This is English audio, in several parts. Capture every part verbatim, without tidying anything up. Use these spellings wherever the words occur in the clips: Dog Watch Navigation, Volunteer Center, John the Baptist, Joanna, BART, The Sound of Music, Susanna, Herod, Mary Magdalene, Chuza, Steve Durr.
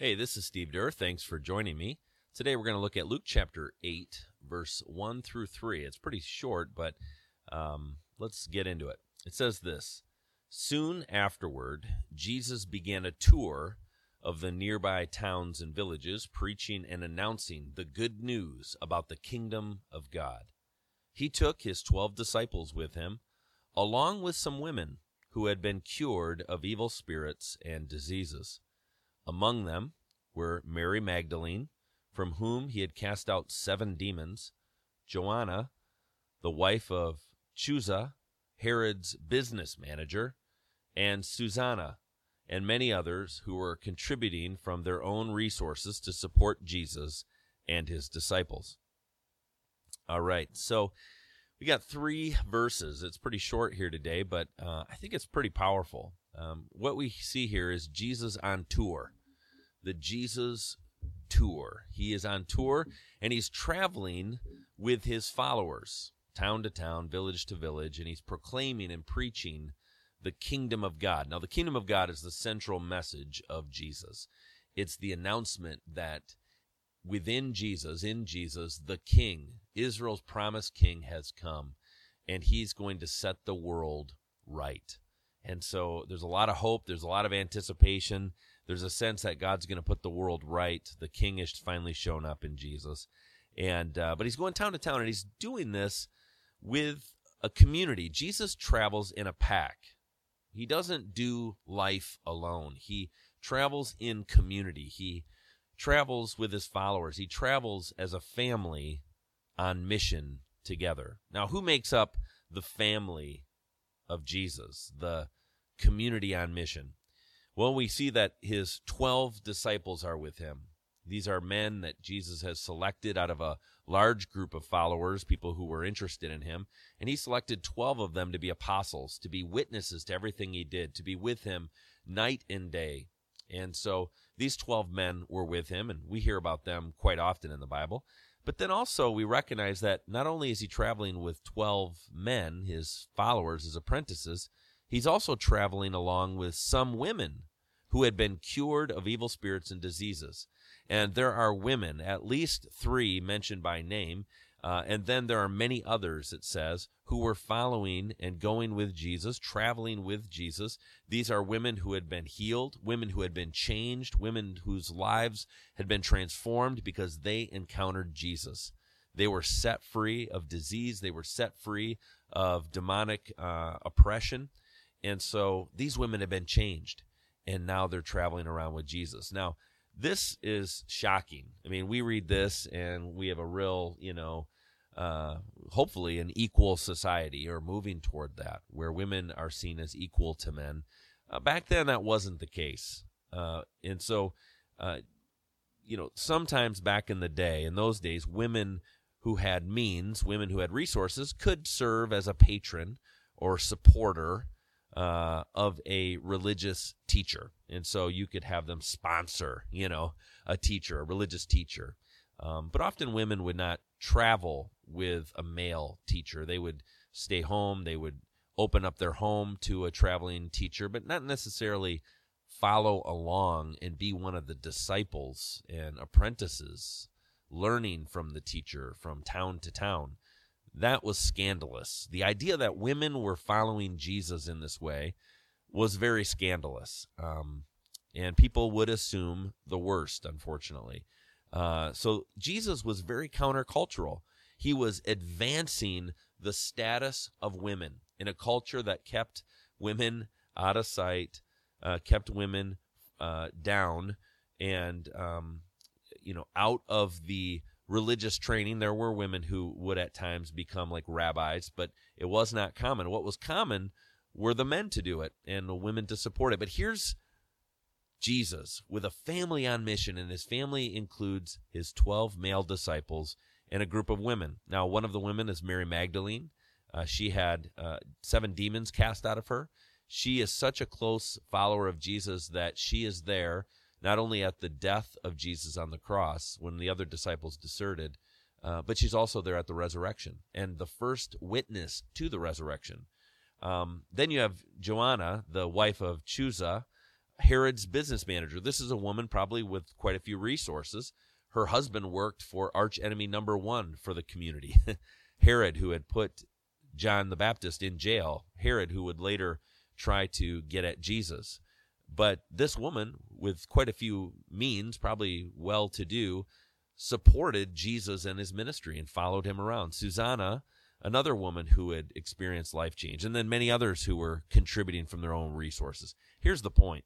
Hey, this is Steve Durr. Thanks for joining me. Today we're going to look at Luke chapter eight, verse one through three. It's pretty short, but um, let's get into it. It says this: Soon afterward, Jesus began a tour of the nearby towns and villages, preaching and announcing the good news about the kingdom of God. He took his twelve disciples with him, along with some women who had been cured of evil spirits and diseases. Among them were Mary Magdalene, from whom he had cast out seven demons, Joanna, the wife of Chuza, Herod's business manager, and Susanna, and many others who were contributing from their own resources to support Jesus and his disciples. All right, so we got three verses. It's pretty short here today, but uh, I think it's pretty powerful. Um, what we see here is Jesus on tour. The Jesus tour. He is on tour, and he's traveling with his followers, town to town, village to village, and he's proclaiming and preaching the kingdom of God. Now, the kingdom of God is the central message of Jesus. It's the announcement that within Jesus, in Jesus, the King, Israel's promised King, has come, and he's going to set the world right. And so there's a lot of hope. There's a lot of anticipation. There's a sense that God's going to put the world right. The King has finally shown up in Jesus. And uh, but he's going town to town, and he's doing this with a community. Jesus travels in a pack. He doesn't do life alone. He travels in community. He travels with his followers. He travels as a family on mission together. Now, who makes up the family of Jesus, the community on mission? Well, we see that his twelve disciples are with him. These are men that Jesus has selected out of a large group of followers, people who were interested in him. And he selected twelve of them to be apostles, to be witnesses to everything he did, to be with him night and day. And so these twelve men were with him, and we hear about them quite often in the Bible. But then also we recognize that not only is he traveling with twelve men, his followers, his apprentices, he's also traveling along with some women who had been cured of evil spirits and diseases. And there are women, at least three mentioned by name, uh, and then there are many others, it says, who were following and going with Jesus, traveling with Jesus. These are women who had been healed, women who had been changed, women whose lives had been transformed because they encountered Jesus. They were set free of disease. They were set free of demonic uh, oppression. And so these women have been changed, and now they're traveling around with Jesus. Now, this is shocking. I mean, we read this, and we have a real, you know, uh, hopefully an equal society, or moving toward that, where women are seen as equal to men. Uh, back then, that wasn't the case. Uh, and so, uh, you know, sometimes back in the day, in those days, women who had means, women who had resources, could serve as a patron or supporter Uh, of a religious teacher. And so you could have them sponsor, you know, a teacher, a religious teacher. Um, but often women would not travel with a male teacher. They would stay home. They would open up their home to a traveling teacher, but not necessarily follow along and be one of the disciples and apprentices learning from the teacher from town to town. That was scandalous. The idea that women were following Jesus in this way was very scandalous. Um, and people would assume the worst, unfortunately. Uh, so Jesus was very countercultural. He was advancing the status of women in a culture that kept women out of sight, uh, kept women uh, down, and um, you know, out of the religious training. There were women who would at times become like rabbis, but it was not common. What was common were the men to do it and the women to support it. But here's Jesus with a family on mission, and his family includes his twelve male disciples and a group of women. Now, one of the women is Mary Magdalene. Uh, she had uh, seven demons cast out of her. She is such a close follower of Jesus that she is there not only at the death of Jesus on the cross when the other disciples deserted, uh, but she's also there at the resurrection and the first witness to the resurrection. Um, then you have Joanna, the wife of Chuza, Herod's business manager. This is a woman probably with quite a few resources. Her husband worked for arch enemy number one for the community, Herod, who had put John the Baptist in jail, Herod, who would later try to get at Jesus. But this woman, with quite a few means, probably well-to-do, supported Jesus and his ministry and followed him around. Susanna, another woman who had experienced life change, and then many others who were contributing from their own resources. Here's the point.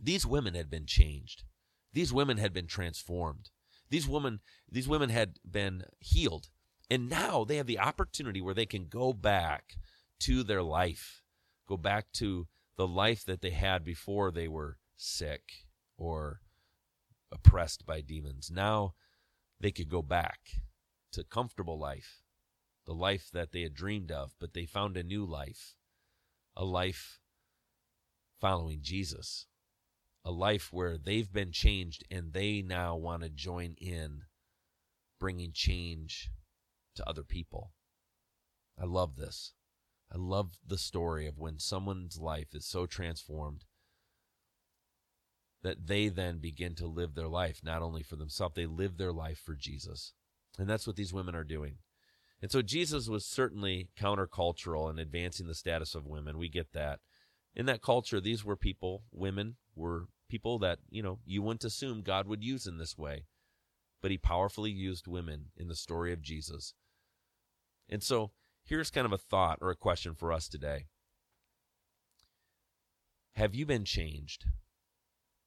These women had been changed. These women had been transformed. These women, these women had been healed. And now they have the opportunity where they can go back to their life, go back to the life that they had before they were sick or oppressed by demons. Now they could go back to comfortable life, the life that they had dreamed of, but they found a new life, a life following Jesus, a life where they've been changed and they now want to join in bringing change to other people. I love this. I love the story of when someone's life is so transformed that they then begin to live their life, not only for themselves, they live their life for Jesus. And that's what these women are doing. And so Jesus was certainly countercultural in advancing the status of women. We get that. In that culture, these were people, women were people that, you know, you wouldn't assume God would use in this way. But he powerfully used women in the story of Jesus. And so here's kind of a thought or a question for us today. Have you been changed?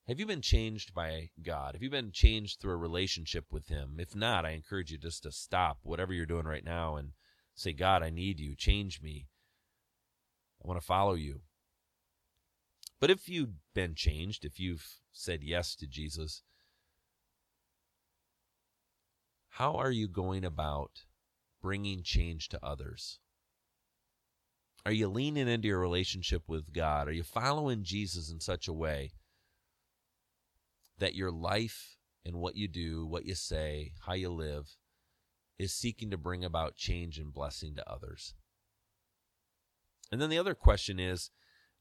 Have you been changed by God? Have you been changed through a relationship with him? If not, I encourage you just to stop whatever you're doing right now and say, God, I need you. Change me. I want to follow you. But if you've been changed, if you've said yes to Jesus, how are you going about bringing change to others? Are you leaning into your relationship with God? Are you following Jesus in such a way that your life and what you do, what you say, how you live, is seeking to bring about change and blessing to others? And then the other question is,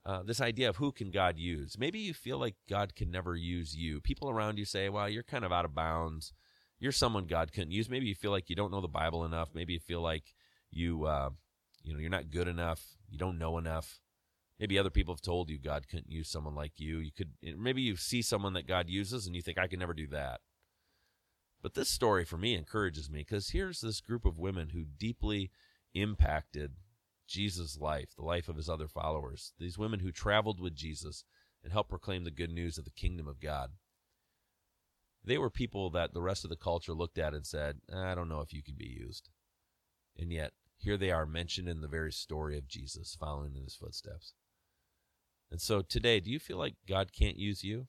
Uh, this idea of who can God use. Maybe you feel like God can never use you. People around you say, well, you're kind of out of bounds. You're someone God couldn't use. Maybe you feel like you don't know the Bible enough. Maybe you feel like you, uh, you know, you're not good enough. You don't know enough. Maybe other people have told you God couldn't use someone like you. You could. Maybe you see someone that God uses and you think, I can never do that. But this story for me encourages me, because here's this group of women who deeply impacted Jesus' life, the life of his other followers, these women who traveled with Jesus and helped proclaim the good news of the kingdom of God. They were people that the rest of the culture looked at and said, I don't know if you can be used. And yet, here they are mentioned in the very story of Jesus, following in his footsteps. And so today, do you feel like God can't use you?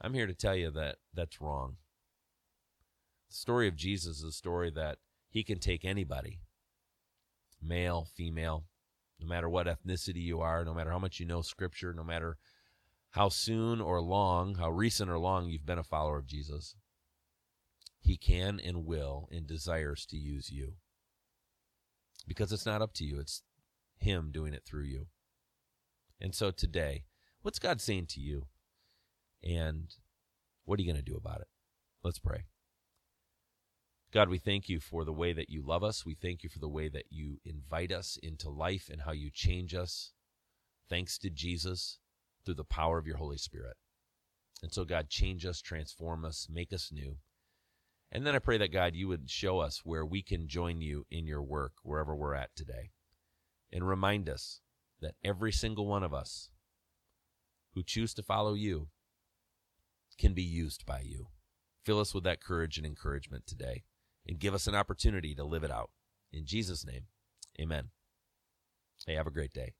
I'm here to tell you that that's wrong. The story of Jesus is a story that he can take anybody, male, female, no matter what ethnicity you are, no matter how much you know Scripture, no matter how soon or long, how recent or long you've been a follower of Jesus, he can and will and desires to use you. Because it's not up to you, it's him doing it through you. And so today, what's God saying to you? And what are you going to do about it? Let's pray. God, we thank you for the way that you love us. We thank you for the way that you invite us into life and how you change us, thanks to Jesus, through the power of your Holy Spirit. And so, God, change us, transform us, make us new. And then I pray that, God, you would show us where we can join you in your work, wherever we're at today. And remind us that every single one of us who choose to follow you can be used by you. Fill us with that courage and encouragement today, and give us an opportunity to live it out. In Jesus' name, amen. Hey, have a great day.